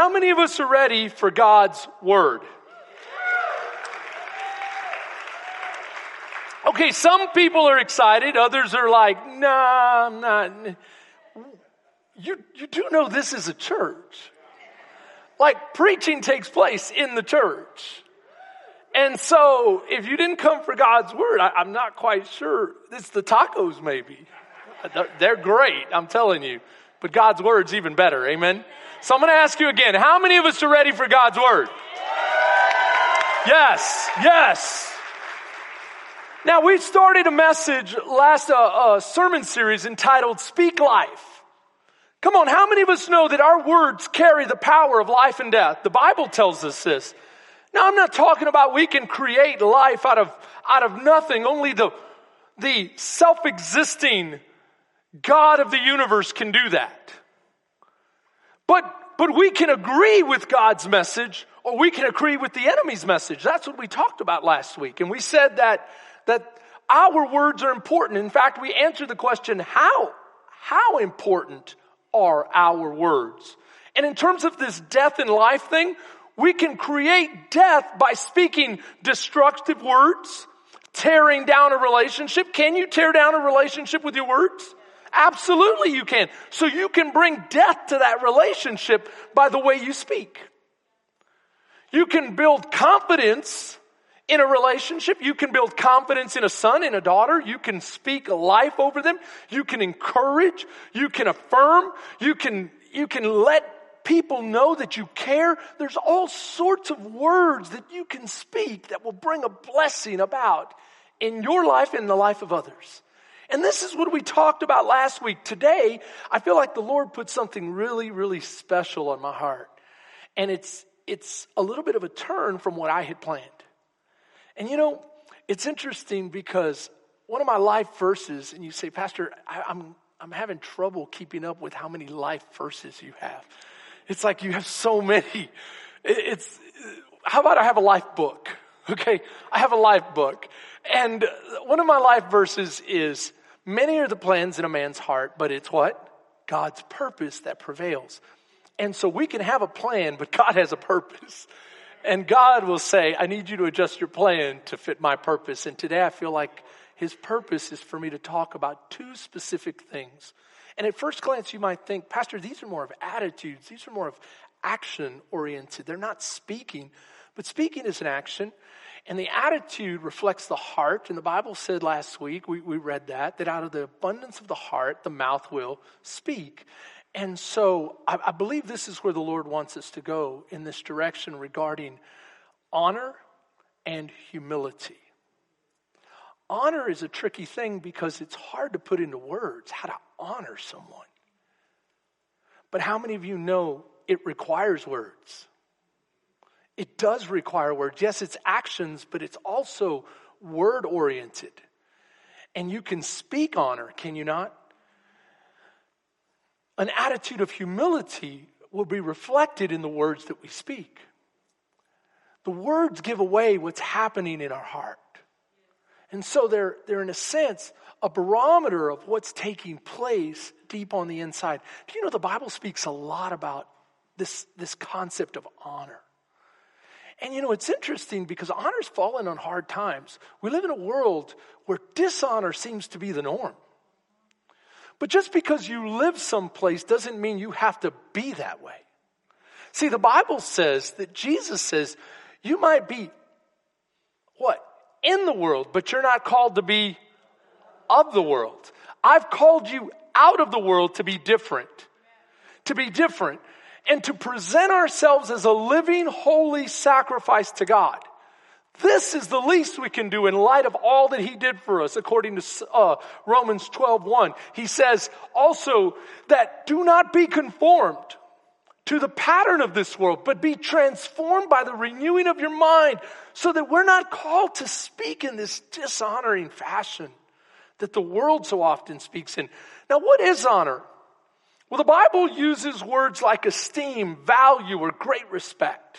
How many of us are ready for God's word? Okay, some people are excited. Others are like, nah, I'm not. You do know this is a church. Like, preaching takes place in the church. And so, if you didn't come for God's word, I'm not quite sure. It's the tacos, maybe. They're great, I'm telling you. But God's word's even better, amen? So I'm going to ask you again, how many of us are ready for God's word? Yes. Now, we started a message last sermon series entitled Speak Life. Come on, how many of us know that our words carry the power of life and death? The Bible tells us this. Now, I'm not talking about we can create life out of nothing. Only the self-existing God of the universe can do that. But we can agree with God's message, or we can agree with the enemy's message. That's what we talked about last week. And we said that our words are important. In fact, we answered the question, how important are our words? And in terms of this death and life thing, we can create death by speaking destructive words, tearing down a relationship. Can you tear down a relationship with your words? Absolutely you can. So you can bring death to that relationship by the way you speak. You can build confidence in a relationship. You can build confidence in a son, in a daughter. You can speak life over them. You can encourage. You can affirm. You can let people know that you care. There's all sorts of words that you can speak that will bring a blessing about in your life and the life of others. And this is what we talked about last week. Today, I feel like the Lord put something really, really special on my heart. And it's a little bit of a turn from what I had planned. And you know, it's interesting because one of my life verses, and you say, Pastor, I'm having trouble keeping up with how many life verses you have. It's like you have so many. How about I have a life book? Okay, I have a life book. And one of my life verses is, many are the plans in a man's heart, but it's what? God's purpose that prevails. And so we can have a plan, but God has a purpose. And God will say, I need you to adjust your plan to fit my purpose. And today I feel like his purpose is for me to talk about two specific things. And at first glance, you might think, Pastor, these are more of attitudes. These are more of action oriented. They're not speaking, but speaking is an action. And the attitude reflects the heart. And the Bible said last week, we read that out of the abundance of the heart, the mouth will speak. And so I believe this is where the Lord wants us to go in this direction regarding honor and humility. Honor is a tricky thing because it's hard to put into words how to honor someone. But how many of you know it requires words? It does require words. Yes, it's actions, but it's also word-oriented. And you can speak honor, can you not? An attitude of humility will be reflected in the words that we speak. The words give away what's happening in our heart. And so they're in a sense a barometer of what's taking place deep on the inside. Do you know the Bible speaks a lot about this concept of honor? And you know, it's interesting because honor's fallen on hard times. We live in a world where dishonor seems to be the norm. But just because you live someplace doesn't mean you have to be that way. See, the Bible says that Jesus says you might be, what? In the world, but you're not called to be of the world. I've called you out of the world to be different. To be different. And to present ourselves as a living, holy sacrifice to God. This is the least we can do in light of all that he did for us, according to Romans 12:1. He says also that do not be conformed to the pattern of this world, but be transformed by the renewing of your mind, so that we're not called to speak in this dishonoring fashion that the world so often speaks in. Now, what is honor? Well, the Bible uses words like esteem, value, or great respect.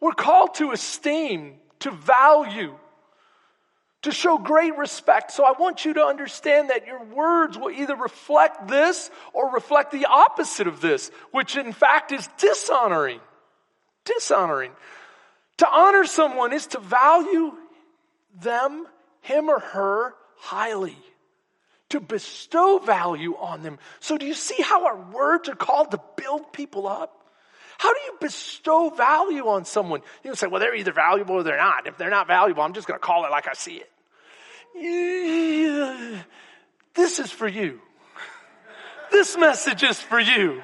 We're called to esteem, to value, to show great respect. So I want you to understand that your words will either reflect this or reflect the opposite of this, which in fact is dishonoring. Dishonoring. To honor someone is to value them, him or her, highly. To bestow value on them. So do you see how our words are called to build people up? How do you bestow value on someone? You say, well, they're either valuable or they're not. If they're not valuable, I'm just going to call it like I see it. Yeah. This is for you. This message is for you.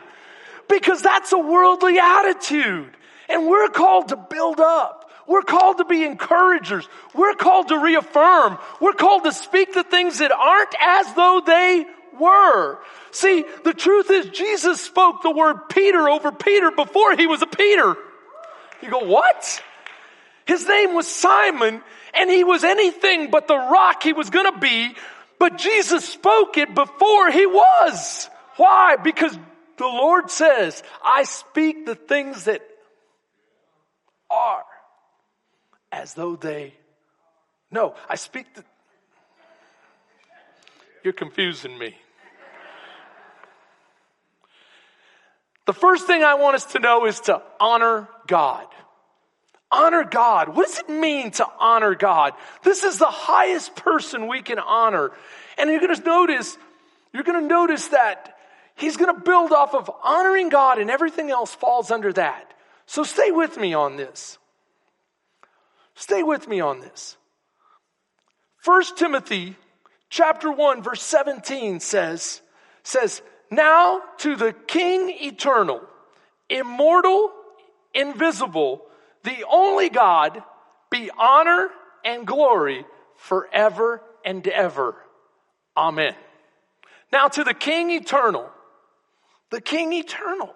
Because that's a worldly attitude. And we're called to build up. We're called to be encouragers. We're called to reaffirm. We're called to speak the things that aren't as though they were. See, the truth is Jesus spoke the word Peter over Peter before he was a Peter. You go, what? His name was Simon, and he was anything but the rock he was going to be, but Jesus spoke it before he was. Why? Because the Lord says, I speak the things that are as though they... No, I speak the... You're confusing me. The first thing I want us to know is to honor God. Honor God. What does it mean to honor God? This is the highest person we can honor. And you're going to notice that he's going to build off of honoring God, and everything else falls under that. So stay with me on this. Stay with me on this. 1 Timothy Chapter 1, verse 17 says, now to the King eternal, immortal, invisible, the only God, be honor and glory forever and ever. Amen. Now to the King eternal. The King eternal.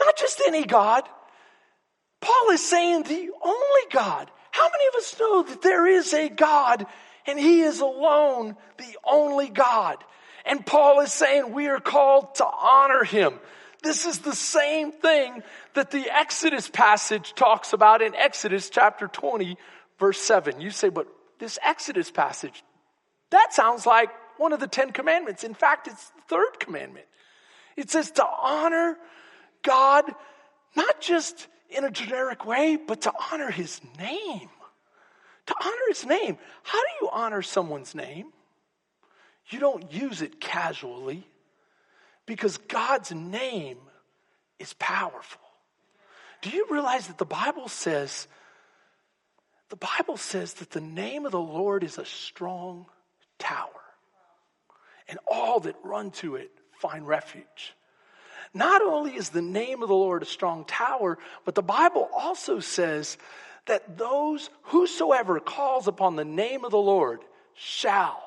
Not just any God. Paul is saying the only God. How many of us know that there is a God? And he is alone the only God. And Paul is saying we are called to honor him. This is the same thing that the Exodus passage talks about in Exodus chapter 20, verse 7. You say, but this Exodus passage, that sounds like one of the 10 commandments. In fact, it's the third commandment. It says to honor God, not just in a generic way, but to honor his name. To honor his name. How do you honor someone's name? You don't use it casually, because God's name is powerful. Do you realize that the Bible says that the name of the Lord is a strong tower, and all that run to it find refuge? Not only is the name of the Lord a strong tower, but the Bible also says that whosoever calls upon the name of the Lord shall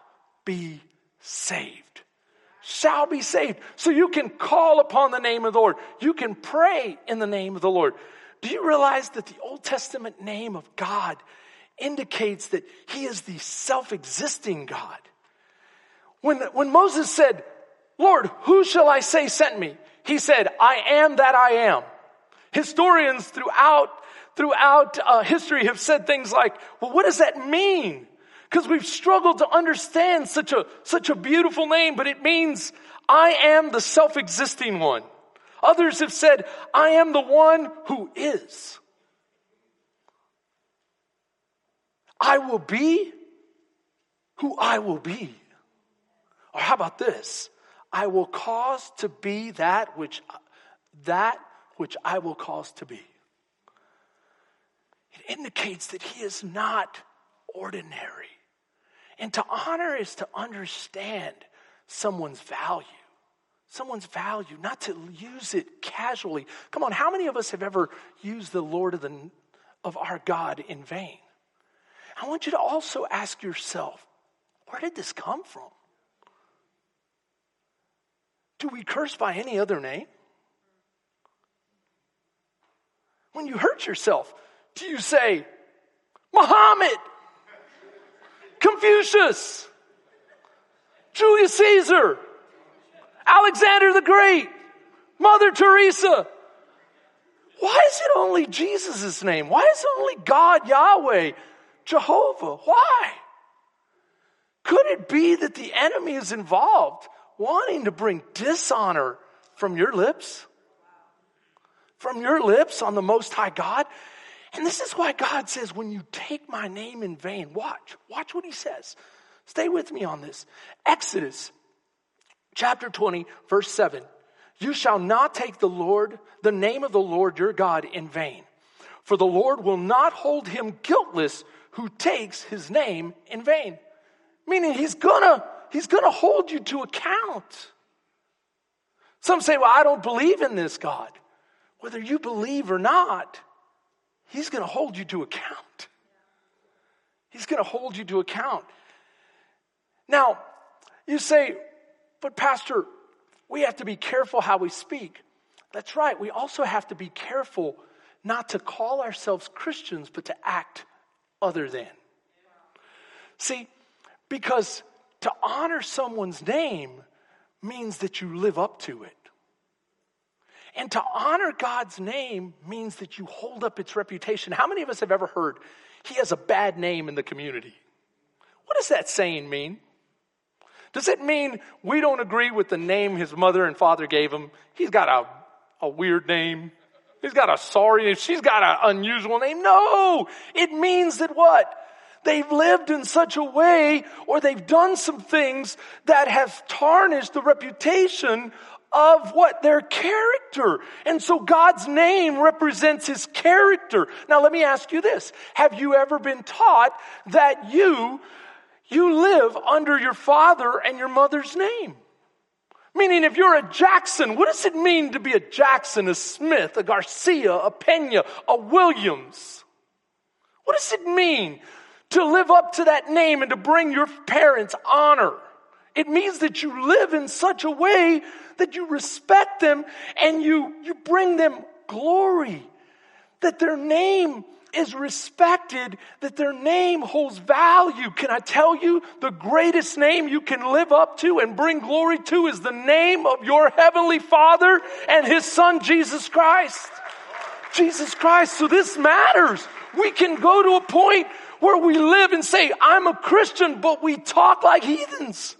be saved. Shall be saved. So you can call upon the name of the Lord. You can pray in the name of the Lord. Do you realize that the Old Testament name of God indicates that he is the self-existing God? When Moses said, Lord, who shall I say sent me? He said, I am that I am. Historians throughout history have said things like, well, what does that mean? Because we've struggled to understand such a beautiful name, but it means I am the self-existing one. Others have said, I am the one who is. I will be who I will be. Or how about this? I will cause to be that which I will cause to be. It indicates that he is not ordinary. And to honor is to understand someone's value. Someone's value, not to use it casually. Come on, how many of us have ever used the Lord of our God in vain? I want you to also ask yourself, where did this come from? Do we curse by any other name? When you hurt yourself, do you say, Muhammad, Confucius, Julius Caesar, Alexander the Great, Mother Teresa? Why is it only Jesus' name? Why is it only God, Yahweh, Jehovah? Why? Could it be that the enemy is involved, wanting to bring dishonor from your lips? From your lips on the Most High God? And this is why God says, when you take my name in vain, watch what he says. Stay with me on this. Exodus chapter 20, verse 7. You shall not take the name of the Lord your God in vain, for the Lord will not hold him guiltless who takes his name in vain. Meaning he's gonna hold you to account. Some say, well, I don't believe in this God. Whether you believe or not, he's gonna hold you to account. He's gonna hold you to account. Now, you say, but Pastor, we have to be careful how we speak. That's right. We also have to be careful not to call ourselves Christians, but to act other than. See, because to honor someone's name means that you live up to it. And to honor God's name means that you hold up its reputation. How many of us have ever heard, he has a bad name in the community? What does that saying mean? Does it mean we don't agree with the name his mother and father gave him? He's got a weird name. He's got a sorry name. She's got an unusual name. No! It means that what? They've lived in such a way, or they've done some things that have tarnished the reputation of what? Their character. And so God's name represents his character. Now let me ask you this. Have you ever been taught that you live under your father and your mother's name? Meaning if you're a Jackson, what does it mean to be a Jackson, a Smith, a Garcia, a Pena, a Williams? What does it mean to live up to that name and to bring your parents honor? It means that you live in such a way that you respect them and you bring them glory, that their name is respected, that their name holds value. Can I tell you, the greatest name you can live up to and bring glory to is the name of your heavenly Father and his Son, Jesus Christ. Jesus Christ. So this matters. We can go to a point where we live and say, I'm a Christian, but we talk like heathens.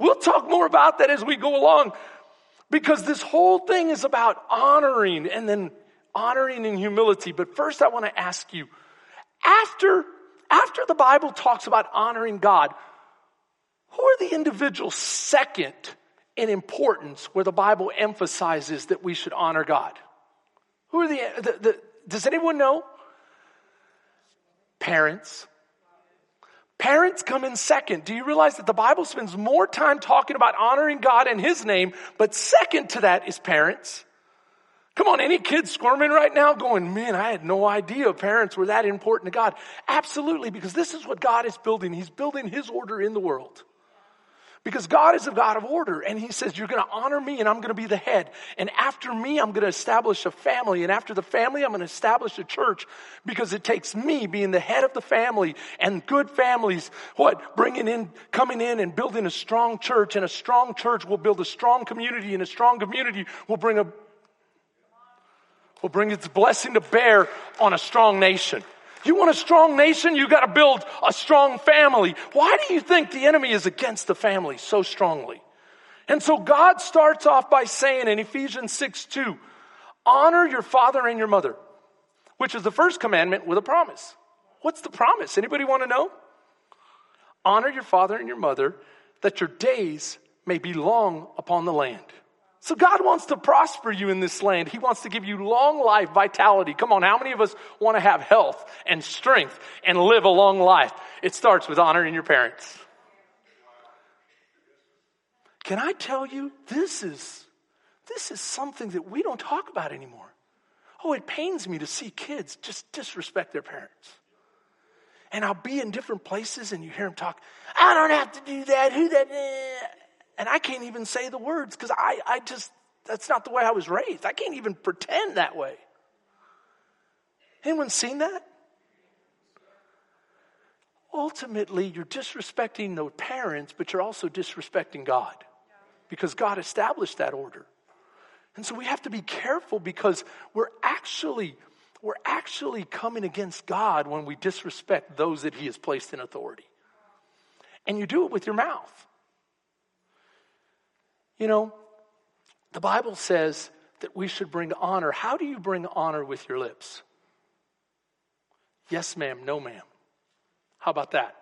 We'll talk more about that as we go along, because this whole thing is about honoring and then honoring in humility. But first I want to ask you, after the Bible talks about honoring God, who are the individuals second in importance where the Bible emphasizes that we should honor God? Who are the does anyone know? Parents. Parents come in second. Do you realize that the Bible spends more time talking about honoring God and his name, but second to that is parents? Come on, any kids squirming right now going, man, I had no idea parents were that important to God. Absolutely, because this is what God is building. He's building his order in the world. Because God is a God of order, and he says, you're going to honor me, and I'm going to be the head. And after me, I'm going to establish a family. And after the family, I'm going to establish a church, because it takes me being the head of the family, and good families, coming in and building a strong church, and a strong church will build a strong community, and a strong community will bring its blessing to bear on a strong nation. You want a strong nation? You got to build a strong family. Why do you think the enemy is against the family so strongly? And so God starts off by saying in Ephesians 6:2, honor your father and your mother, which is the first commandment with a promise. What's the promise? Anybody want to know? Honor your father and your mother, that your days may be long upon the land. So God wants to prosper you in this land. He wants to give you long life, vitality. Come on, how many of us want to have health and strength and live a long life? It starts with honoring your parents. Can I tell you, this is something that we don't talk about anymore. Oh, it pains me to see kids just disrespect their parents. And I'll be in different places and you hear them talk, I don't have to do that, who that is. And I can't even say the words because I just, that's not the way I was raised. I can't even pretend that way. Anyone seen that? Ultimately, you're disrespecting the parents, but you're also disrespecting God, because God established that order. And so we have to be careful, because we're actually coming against God when we disrespect those that he has placed in authority. and you do it with your mouth. You know, the Bible says that we should bring honor. How do you bring honor with your lips? Yes, ma'am, no, ma'am. How about that?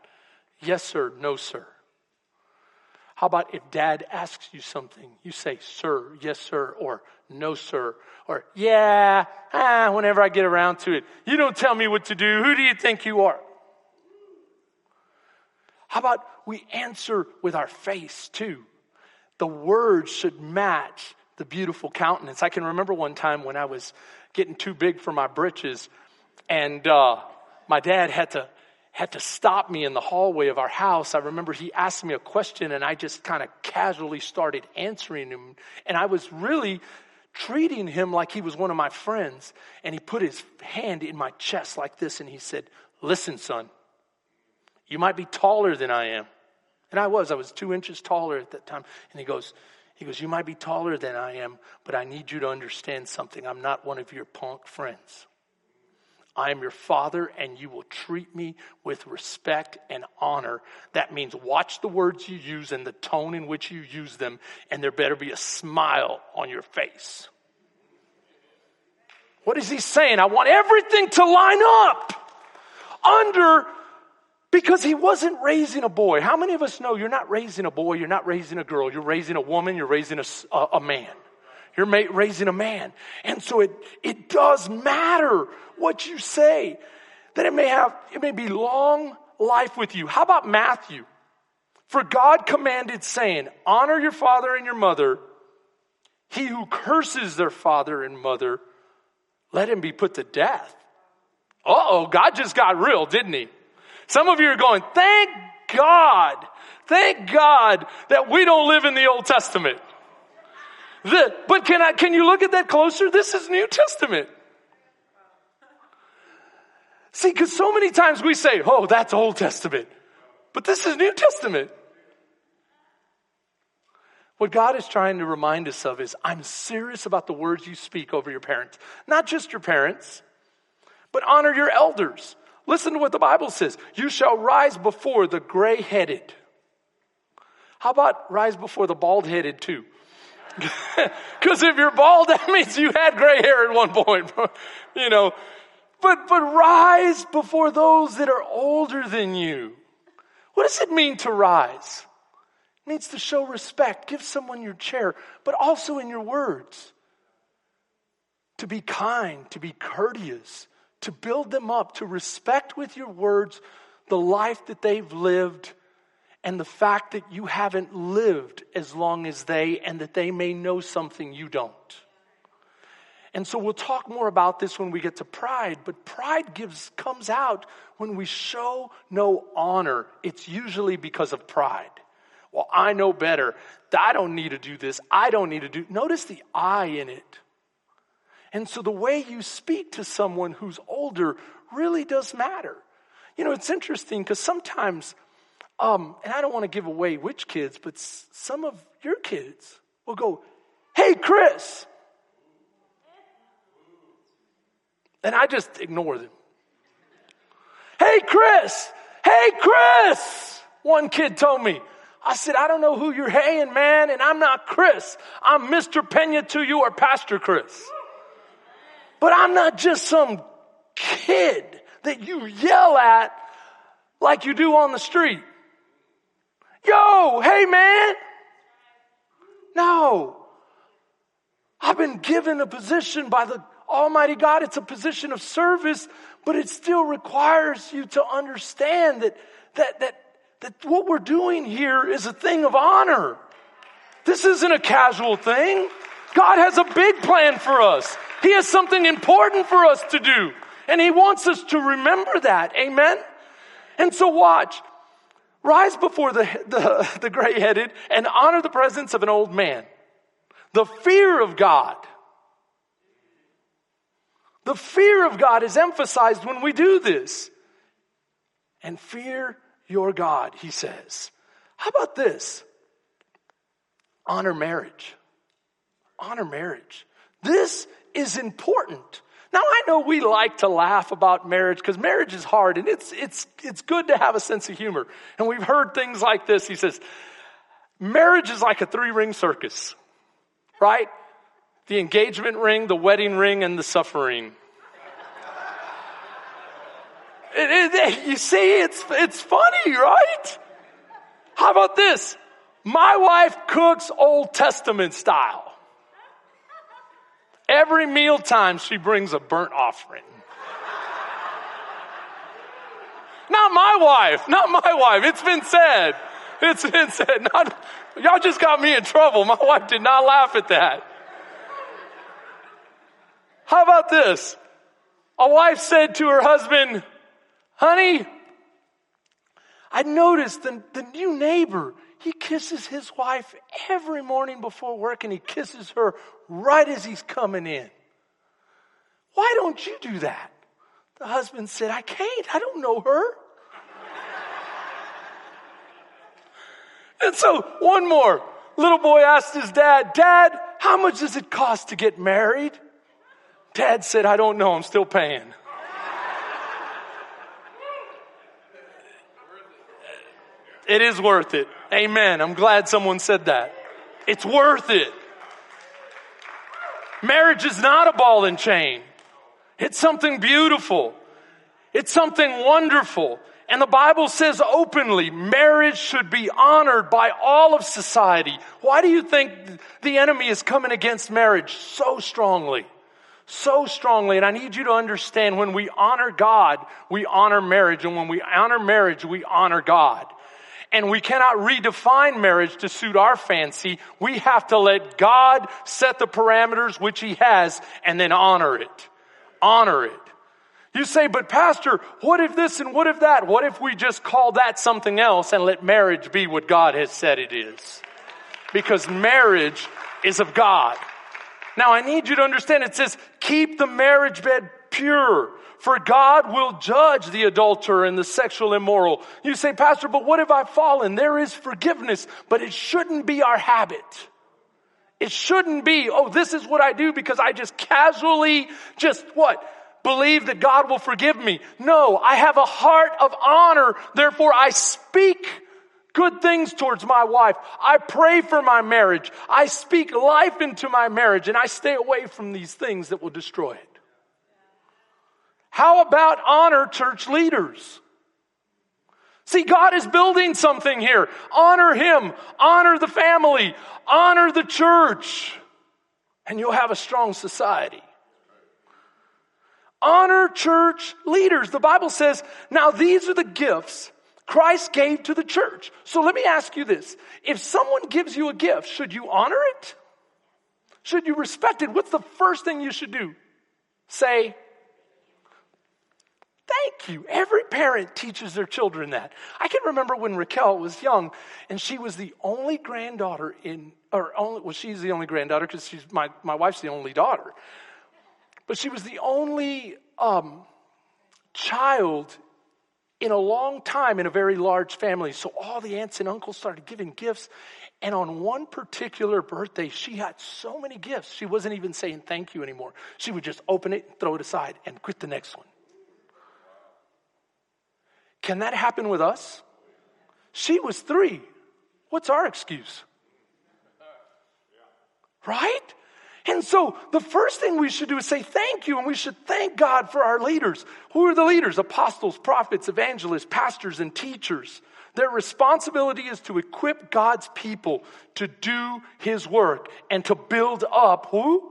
Yes, sir, no, sir. How about if dad asks you something, you say, sir, yes, sir, or no, sir, or yeah, whenever I get around to it. You don't tell me what to do. Who do you think you are? How about we answer with our face too? The words should match the beautiful countenance. I can remember one time when I was getting too big for my britches, and my dad had to stop me in the hallway of our house. I remember he asked me a question and I just kind of casually started answering him. And I was really treating him like he was one of my friends. And he put his hand in my chest like this and he said, listen, son, you might be taller than I am. And I was 2 inches taller at that time. And he goes, you might be taller than I am, but I need you to understand something. I'm not one of your punk friends. I am your father, and you will treat me with respect and honor. That means watch the words you use and the tone in which you use them, and there better be a smile on your face. What is he saying? I want everything to line up because he wasn't raising a boy. How many of us know you're not raising a boy, you're not raising a girl, you're raising a woman, you're raising a man. You're raising a man. And so it does matter what you say. That it may be long life with you. How about Matthew? For God commanded, saying, honor your father and your mother. He who curses their father and mother, let him be put to death. Uh-oh, God just got real, didn't he? Some of you are going, thank God that we don't live in the Old Testament. But can you look at that closer? This is New Testament. See, because so many times we say, oh, that's Old Testament. But this is New Testament. What God is trying to remind us of is, I'm serious about the words you speak over your parents. Not just your parents, but honor your elders. Listen to what the Bible says. You shall rise before the gray-headed. How about rise before the bald-headed too? Because if you're bald, that means you had gray hair at one point, you know. But rise before those that are older than you. What does it mean to rise? It means to show respect, give someone your chair, but also in your words. To be kind, to be courteous, to build them up, to respect with your words the life that they've lived. And the fact that you haven't lived as long as they, and that they may know something you don't. And so we'll talk more about this when we get to pride, but pride comes out when we show no honor. It's usually because of pride. Well, I know better. I don't need to do this. Notice the I in it. And so the way you speak to someone who's older really does matter. You know, it's interesting because sometimes... and I don't want to give away which kids, but some of your kids will go, hey, Chris. And I just ignore them. Hey, Chris. Hey, Chris. One kid told me. I said, I don't know who you're heying, man, and I'm not Chris. I'm Mr. Pena to you or Pastor Chris. But I'm not just some kid that you yell at like you do on the street. Yo, hey man. No. I've been given a position by the Almighty God. It's a position of service, but it still requires you to understand that what we're doing here is a thing of honor. This isn't a casual thing. God has a big plan for us. He has something important for us to do, and He wants us to remember that. Amen? And so watch. Rise before the gray-headed and honor the presence of an old man. The fear of God. The fear of God is emphasized when we do this. And fear your God, he says. How about this? Honor marriage. Honor marriage. This is important. Now, I know we like to laugh about marriage because marriage is hard, and it's good to have a sense of humor. And we've heard things like this. He says, marriage is like a 3-ring circus, right? The engagement ring, the wedding ring, and the suffering. You see, it's funny, right? How about this? My wife cooks Old Testament style. Every mealtime, she brings a burnt offering. Not my wife. It's been said. Y'all just got me in trouble. My wife did not laugh at that. How about this? A wife said to her husband, honey, I noticed the new neighbor, he kisses his wife every morning before work, and he kisses her right as he's coming in. Why don't you do that? The husband said, I can't. I don't know her. And so one more. Little boy asked his dad, Dad, how much does it cost to get married? Dad said, I don't know. I'm still paying. It is worth it. Amen. I'm glad someone said that. It's worth it. Marriage is not a ball and chain. It's something beautiful. It's something wonderful. And the Bible says openly, marriage should be honored by all of society. Why do you think the enemy is coming against marriage so strongly? So strongly, and I need you to understand, when we honor God, we honor marriage. And when we honor marriage, we honor God. And we cannot redefine marriage to suit our fancy. We have to let God set the parameters, which He has, and then honor it. Honor it. You say, but Pastor, what if this and what if that? What if we just call that something else and let marriage be what God has said it is? Because marriage is of God. Now, I need you to understand, it says, keep the marriage bed pure, for God will judge the adulterer and the sexual immoral. You say, Pastor, but what have I fallen? There is forgiveness, but it shouldn't be our habit. It shouldn't be, oh, this is what I do because I just casually believe that God will forgive me. No, I have a heart of honor, therefore I speak good things towards my wife. I pray for my marriage. I speak life into my marriage, and I stay away from these things that will destroy it. How about honor church leaders? See, God is building something here. Honor Him. Honor the family. Honor the church. And you'll have a strong society. Honor church leaders. The Bible says, now these are the gifts Christ gave to the church. So let me ask you this. If someone gives you a gift, should you honor it? Should you respect it? What's the first thing you should do? Say, thank you. Every parent teaches their children that. I can remember when Raquel was young, and she was the only granddaughter she's the only granddaughter because she's my wife's the only daughter. But she was the only child in a long time in a very large family. So all the aunts and uncles started giving gifts. And on one particular birthday, she had so many gifts, she wasn't even saying thank you anymore. She would just open it and throw it aside and quit the next one. Can that happen with us? She was 3. What's our excuse? Right? And so the first thing we should do is say thank you, and we should thank God for our leaders. Who are the leaders? Apostles, prophets, evangelists, pastors, and teachers. Their responsibility is to equip God's people to do His work and to build up who?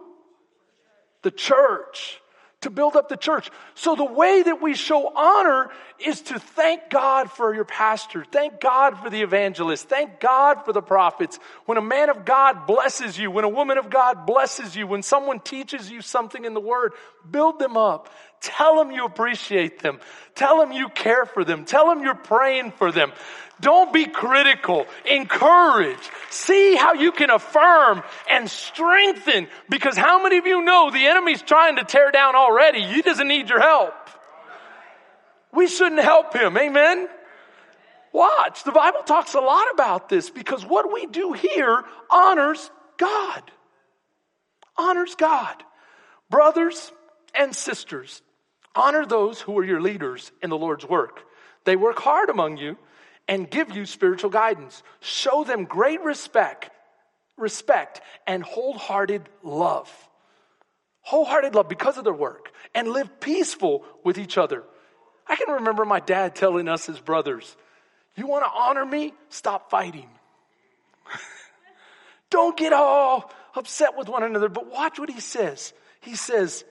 The church. To build up the church. So the way that we show honor is to thank God for your pastor. Thank God for the evangelist. Thank God for the prophets. When a man of God blesses you, when a woman of God blesses you, when someone teaches you something in the Word, build them up. Tell them you appreciate them. Tell them you care for them. Tell them you're praying for them. Don't be critical. Encourage. See how you can affirm and strengthen. Because how many of you know the enemy's trying to tear down already? He doesn't need your help. We shouldn't help him. Amen? Watch. The Bible talks a lot about this because what we do here honors God. Honors God. Brothers and sisters. Honor those who are your leaders in the Lord's work. They work hard among you and give you spiritual guidance. Show them great respect and wholehearted love. Wholehearted love because of their work, and live peaceful with each other. I can remember my dad telling us as brothers, you want to honor me? Stop fighting. Don't get all upset with one another, but watch what he says. He says,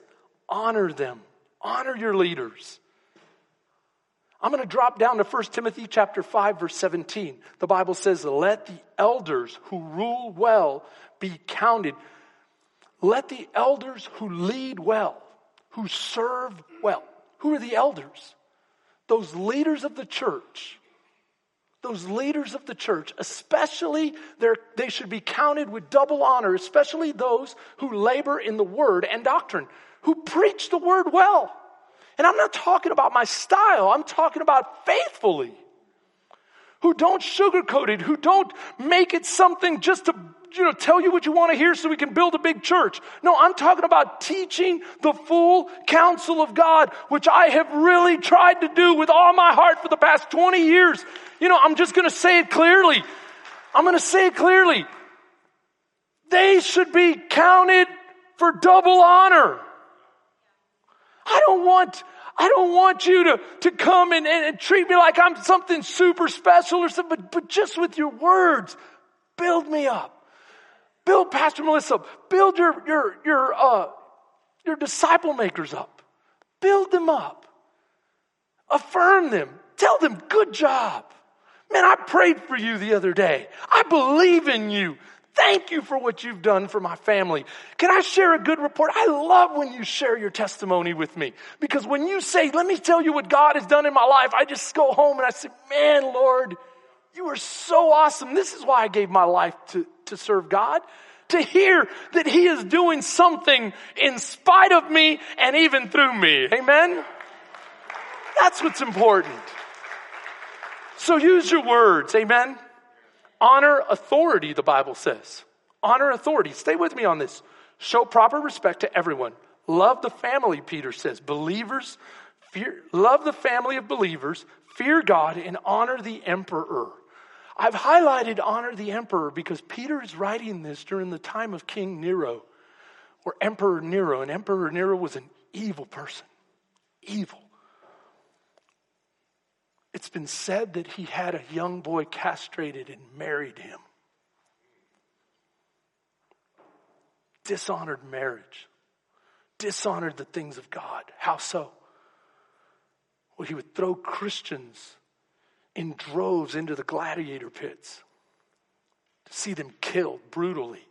honor them. Honor your leaders. I'm going to drop down to 1 Timothy chapter 5, verse 17. The Bible says, let the elders who rule well be counted. Let the elders who lead well, who serve well. Who are the elders? Those leaders of the church. Those leaders of the church, especially they should be counted with double honor, especially those who labor in the word and doctrine, who preach the word well. And I'm not talking about my style. I'm talking about faithfully. Who don't sugarcoat it. Who don't make it something just to, tell you what you want to hear so we can build a big church. No, I'm talking about teaching the full counsel of God, which I have really tried to do with all my heart for the past 20 years. I'm just going to say it clearly. They should be counted for double honor. I don't want you to come and treat me like I'm something super special or something, but just with your words, build me up. Build Pastor Melissa up. Build your disciple makers up. Build them up. Affirm them. Tell them, good job. Man, I prayed for you the other day. I believe in you. Thank you for what you've done for my family. Can I share a good report? I love when you share your testimony with me. Because when you say, let me tell you what God has done in my life, I just go home and I say, man, Lord, you are so awesome. This is why I gave my life to serve God. To hear that He is doing something in spite of me and even through me. Amen? That's what's important. So use your words. Amen? Honor authority, the Bible says. Honor authority. Stay with me on this. Show proper respect to everyone. Love the family, Peter says. Love the family of believers. Fear God and honor the emperor. I've highlighted honor the emperor because Peter is writing this during the time of King Nero or Emperor Nero. And Emperor Nero was an evil person. Evil. It's been said that he had a young boy castrated and married him. Dishonored marriage. Dishonored the things of God. How so? Well, he would throw Christians in droves into the gladiator pits to see them killed brutally.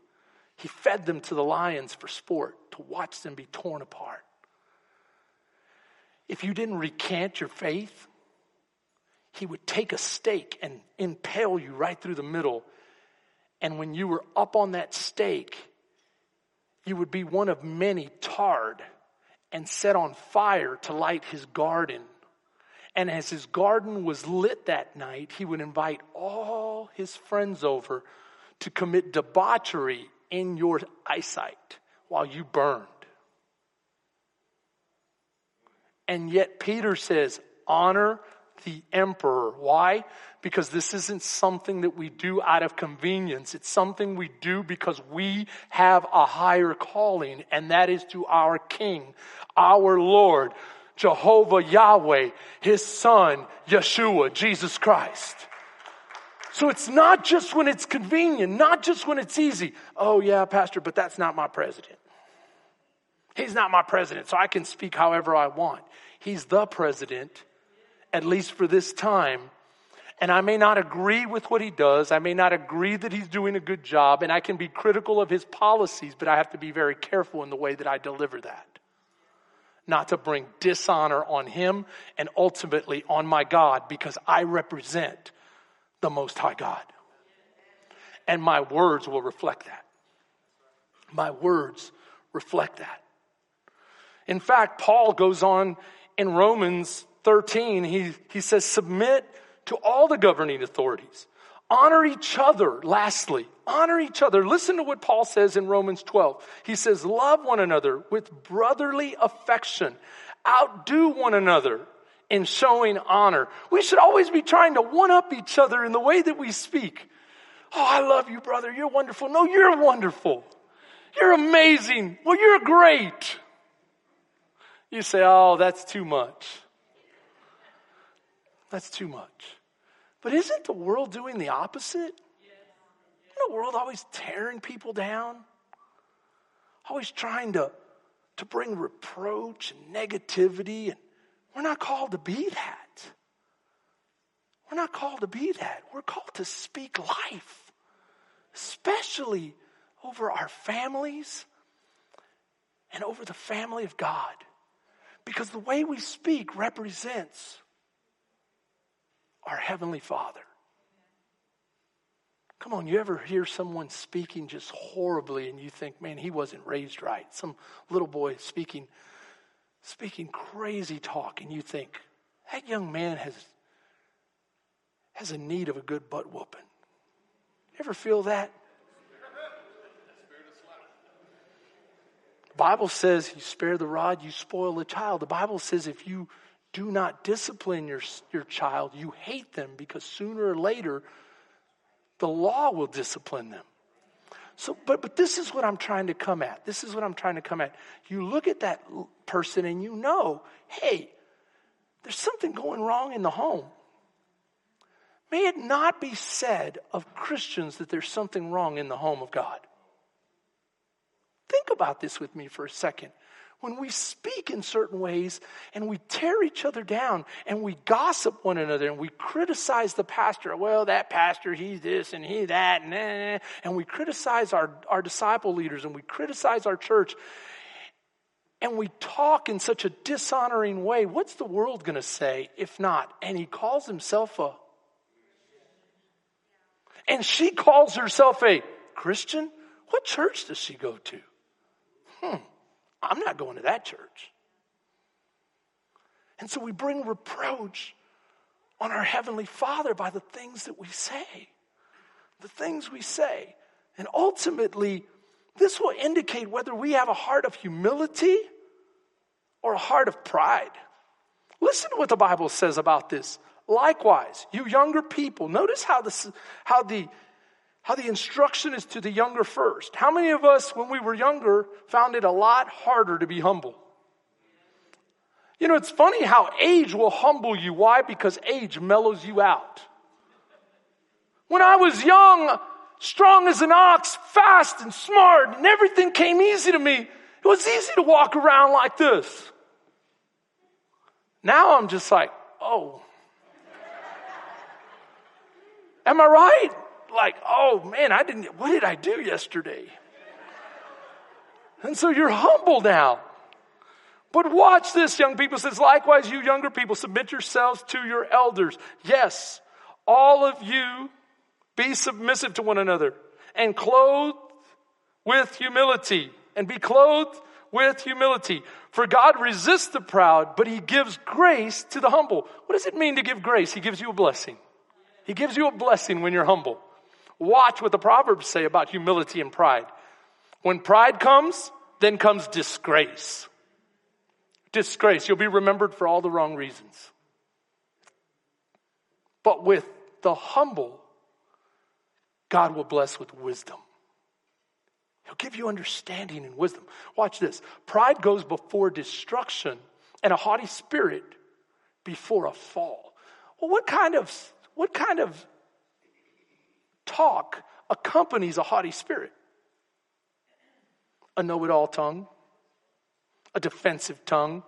He fed them to the lions for sport, to watch them be torn apart. If you didn't recant your faith, he would take a stake and impale you right through the middle. And when you were up on that stake, you would be one of many tarred and set on fire to light his garden. And as his garden was lit that night, he would invite all his friends over to commit debauchery in your eyesight while you burned. And yet Peter says, honor the emperor. Why? Because this isn't something that we do out of convenience. It's something we do because we have a higher calling, and that is to our King, our Lord, Jehovah Yahweh, His Son, Yeshua, Jesus Christ. So it's not just when it's convenient, not just when it's easy. Oh yeah, Pastor, but that's not my president. He's not my president, so I can speak however I want. He's the president, at least for this time. And I may not agree with what he does. I may not agree that he's doing a good job. And I can be critical of his policies, but I have to be very careful in the way that I deliver that. Not to bring dishonor on him and ultimately on my God, because I represent the Most High God. And my words will reflect that. My words reflect that. In fact, Paul goes on in Romans 13, he says, submit to all the governing authorities, Honor each other, lastly. Honor each other. Listen to what Paul says in Romans 12. He says, love one another with brotherly affection. Outdo one another in showing honor. We should always be trying to one-up each other in the way that we speak. Oh, I love you, brother. You're wonderful. No, you're wonderful. You're amazing. Well, you're great. You say, oh, that's too much. That's too much. But isn't the world doing the opposite? Isn't the world always tearing people down? Always trying to bring reproach and negativity. And we're not called to be that. We're not called to be that. We're called to speak life, especially over our families and over the family of God. Because the way we speak represents our Heavenly Father. Come on, you ever hear someone speaking just horribly and you think, man, he wasn't raised right. Some little boy speaking crazy talk, and you think, that young man has a need of a good butt whooping. You ever feel that? The Bible says you spare the rod, you spoil the child. The Bible says if you do not discipline your child, you hate them, because sooner or later the law will discipline them. So, but this is what I'm trying to come at. This is what I'm trying to come at. You look at that person and you know, hey, there's something going wrong in the home. May it not be said of Christians that there's something wrong in the home of God. Think about this with me for a second. When we speak in certain ways and we tear each other down and we gossip one another and we criticize the pastor, well, that pastor, he's this and he that, and we criticize our disciple leaders and we criticize our church and we talk in such a dishonoring way, what's the world going to say if not? And he calls himself a, and she calls herself a Christian. What church does she go to? I'm not going to that church. And so we bring reproach on our Heavenly Father by the things that we say. The things we say. And ultimately, this will indicate whether we have a heart of humility or a heart of pride. Listen to what the Bible says about this. Likewise, you younger people, notice how the instruction is to the younger first. How many of us, when we were younger, found it a lot harder to be humble? You know, it's funny how age will humble you. Why? Because age mellows you out. When I was young, strong as an ox, fast and smart, and everything came easy to me. It was easy to walk around like this. Now I'm just like, oh. Am I right? Like, oh man, what did I do yesterday? And so you're humble now. But watch this, young people. It says, likewise, you younger people, submit yourselves to your elders. Yes, all of you be submissive to one another and clothed with humility. And be clothed with humility. For God resists the proud, but he gives grace to the humble. What does it mean to give grace? He gives you a blessing. He gives you a blessing when you're humble. Watch what the Proverbs say about humility and pride. When pride comes, then comes disgrace. Disgrace. You'll be remembered for all the wrong reasons. But with the humble, God will bless with wisdom. He'll give you understanding and wisdom. Watch this. Pride goes before destruction, and a haughty spirit before a fall. Well, what kind of talk accompanies a haughty spirit? A know-it-all tongue, a defensive tongue,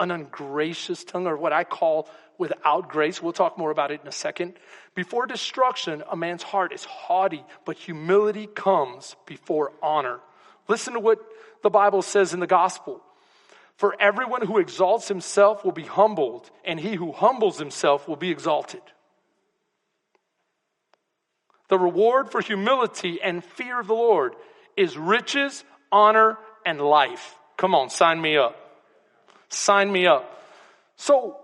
an ungracious tongue, or what I call without grace. We'll talk more about it in a second. Before destruction, a man's heart is haughty, but humility comes before honor. Listen to what the Bible says in the gospel. For everyone who exalts himself will be humbled, and he who humbles himself will be exalted. The reward for humility and fear of the Lord is riches, honor, and life. Come on, sign me up. Sign me up. So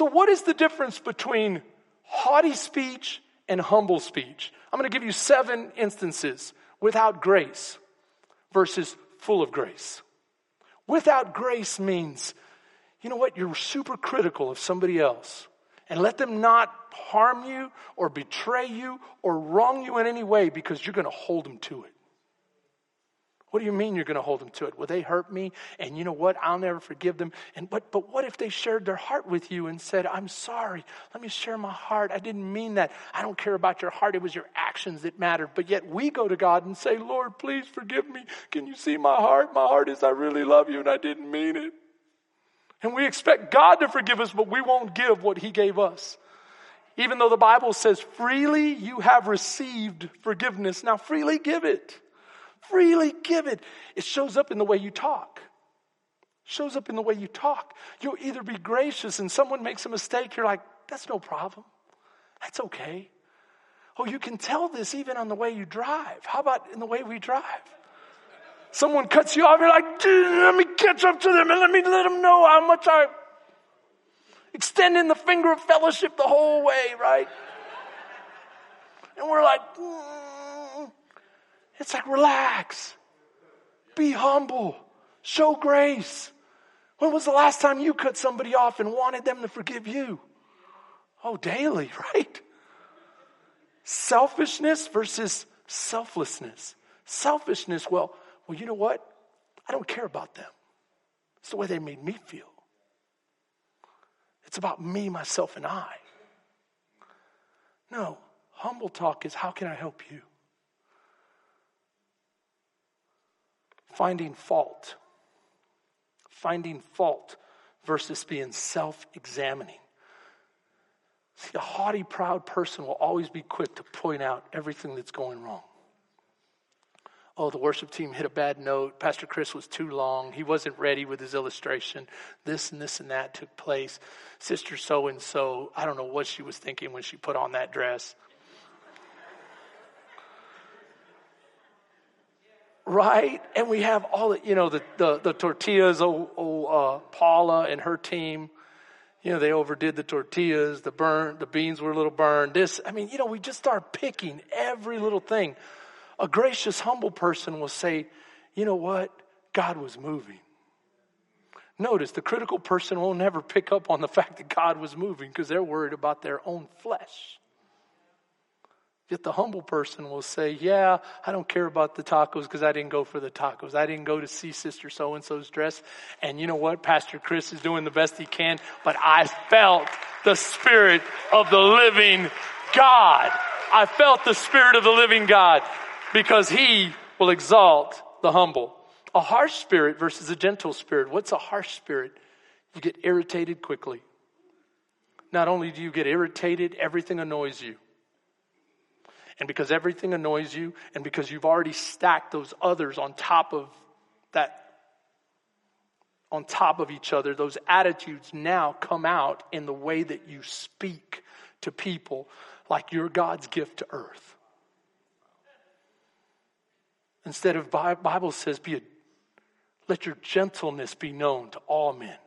what is the difference between haughty speech and humble speech. I'm going to give you 7 instances. Without grace versus full of grace. Without grace means, you know what, you're super critical of somebody else. And let them not harm you or betray you or wrong you in any way because you're going to hold them to it. What do you mean you're going to hold them to it? Well, they hurt me, and you know what? I'll never forgive them. And but what if they shared their heart with you and said, I'm sorry. Let me share my heart. I didn't mean that. I don't care about your heart. It was your actions that mattered. But yet we go to God and say, Lord, please forgive me. Can you see my heart? My heart is I really love you, and I didn't mean it. And we expect God to forgive us, but we won't give what he gave us. Even though the Bible says, freely you have received forgiveness. Now freely give it. Freely give it. It shows up in the way you talk. It shows up in the way you talk. You'll either be gracious and someone makes a mistake. You're like, that's no problem. That's okay. Oh, you can tell this even on the way you drive. How about in the way we drive? Someone cuts you off. You're like, dude, let me catch up to them and let them know how much I... Extending the finger of fellowship the whole way, right? And we're like... It's like, relax, be humble, show grace. When was the last time you cut somebody off and wanted them to forgive you? Oh, daily, right? Selfishness versus selflessness. Selfishness, well, you know what? I don't care about them. It's the way they made me feel. It's about me, myself, and I. No, humble talk is how can I help you? Finding fault. Finding fault versus being self-examining. See, a haughty, proud person will always be quick to point out everything that's going wrong. Oh, the worship team hit a bad note. Pastor Chris was too long. He wasn't ready with his illustration. This and this and that took place. Sister so-and-so, I don't know what she was thinking when she put on that dress. Right? And we have all the, you know, the tortillas, Paula and her team, you know, they overdid the tortillas, the beans were a little burned. We just start picking every little thing. A gracious, humble person will say, you know what? God was moving. Notice the critical person will never pick up on the fact that God was moving because they're worried about their own flesh. Yet the humble person will say, yeah, I don't care about the tacos because I didn't go for the tacos. I didn't go to see Sister So-and-so's dress. And you know what? Pastor Chris is doing the best he can. But I felt the Spirit of the living God. I felt the Spirit of the living God because he will exalt the humble. A harsh spirit versus a gentle spirit. What's a harsh spirit? You get irritated quickly. Not only do you get irritated, everything annoys you. And because everything annoys you, and because you've already stacked those others on top of that, on top of each other, those attitudes now come out in the way that you speak to people like you're God's gift to earth. Instead of, Bible says, let your gentleness be known to all men.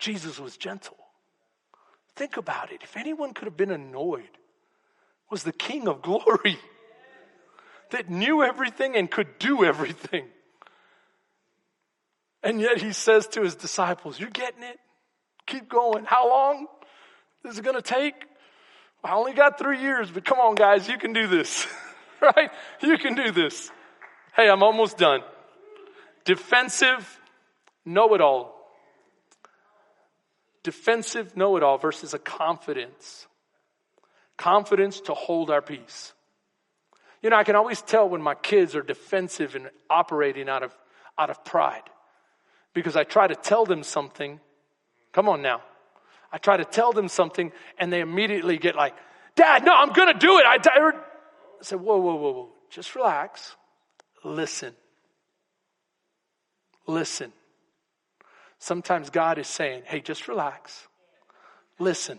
Jesus was gentle. Think about it. If anyone could have been annoyed, was the King of glory that knew everything and could do everything. And yet he says to his disciples, you're getting it. Keep going. How long is it going to take? I only got 3 years, but come on, guys, you can do this. Right? You can do this. Hey, I'm almost done. Defensive know-it-all. Defensive know-it-all versus a confidence. Confidence to hold our peace. You know, I can always tell when my kids are defensive and operating out of pride. Because I try to tell them something. Come on now. I try to tell them something and they immediately get like, Dad, no, I'm going to do it. I say, whoa. Just relax. Listen. Sometimes God is saying, hey, just relax. Listen.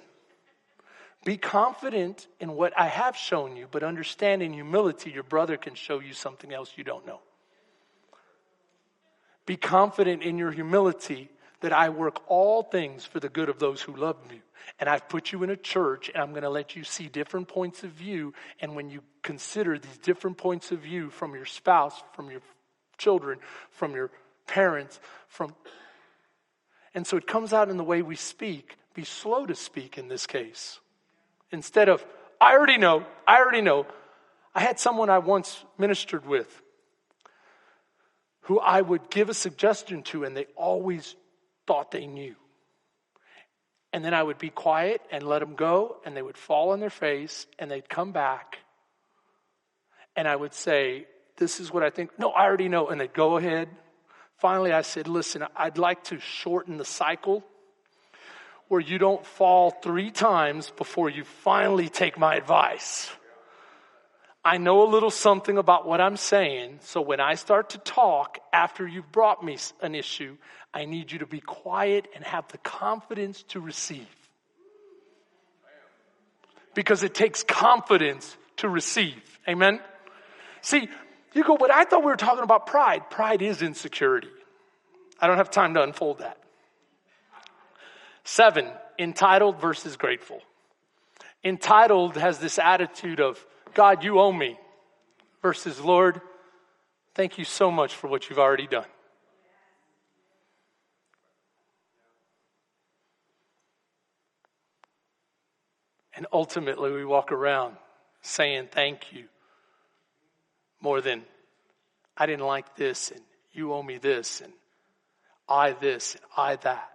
Be confident in what I have shown you, but understand in humility your brother can show you something else you don't know. Be confident in your humility that I work all things for the good of those who love me. And I've put you in a church, and I'm going to let you see different points of view. And when you consider these different points of view from your spouse, from your children, from your parents, from... And so it comes out in the way we speak. Be slow to speak in this case. Instead of, I already know. I had someone I once ministered with who I would give a suggestion to, and they always thought they knew. And then I would be quiet and let them go, and they would fall on their face, and they'd come back. And I would say, this is what I think. No, I already know. And they'd go ahead. Finally, I said, listen, I'd like to shorten the cycle where you don't fall 3 times before you finally take my advice. I know a little something about what I'm saying, so when I start to talk after you've brought me an issue, I need you to be quiet and have the confidence to receive. Because it takes confidence to receive. Amen? See, you go, but I thought we were talking about pride. Pride is insecurity. I don't have time to unfold that. 7, entitled versus grateful. Entitled has this attitude of, God, you owe me, versus, Lord, thank you so much for what you've already done. And ultimately, we walk around saying thank you more than I didn't like this, and you owe me this, and I that.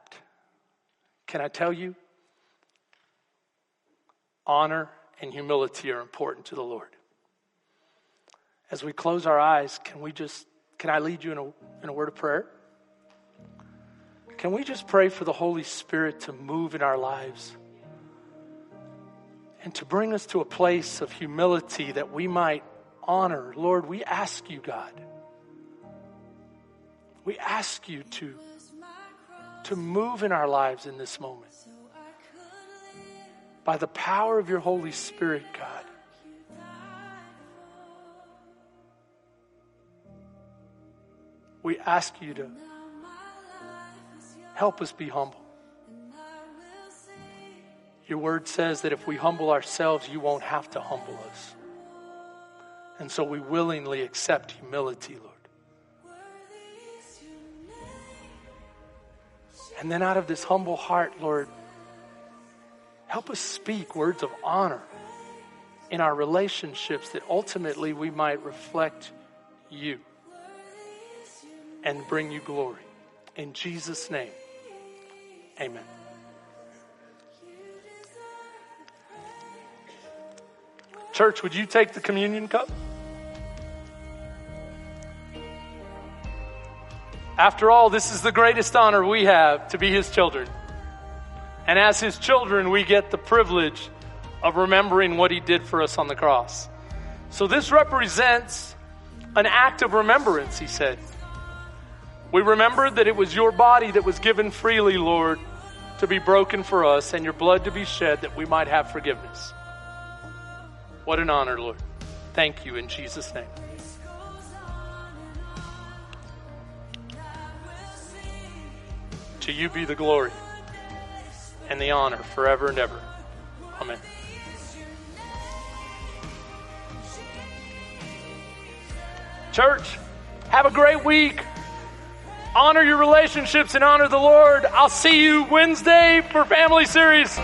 Can I tell you? Honor and humility are important to the Lord. As we close our eyes, can I lead you in a word of prayer? Can we just pray for the Holy Spirit to move in our lives and to bring us to a place of humility that we might honor? Lord, we ask you, God. We ask you to move in our lives in this moment. By the power of your Holy Spirit, God. We ask you to help us be humble. Your word says that if we humble ourselves, you won't have to humble us. And so we willingly accept humility, Lord. And then out of this humble heart, Lord, help us speak words of honor in our relationships that ultimately we might reflect you and bring you glory. In Jesus' name, amen. Church, would you take the communion cup? After all, this is the greatest honor we have, to be his children. And as his children, we get the privilege of remembering what he did for us on the cross. So this represents an act of remembrance, he said. We remember that it was your body that was given freely, Lord, to be broken for us, and your blood to be shed that we might have forgiveness. What an honor, Lord. Thank you in Jesus' name. To you be the glory and the honor forever and ever. Amen. Church, have a great week. Honor your relationships and honor the Lord. I'll see you Wednesday for Family Series.